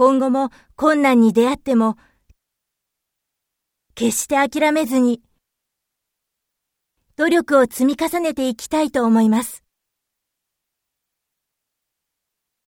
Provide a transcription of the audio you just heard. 今後も困難に出会っても、決して諦めずに、努力を積み重ねていきたいと思います。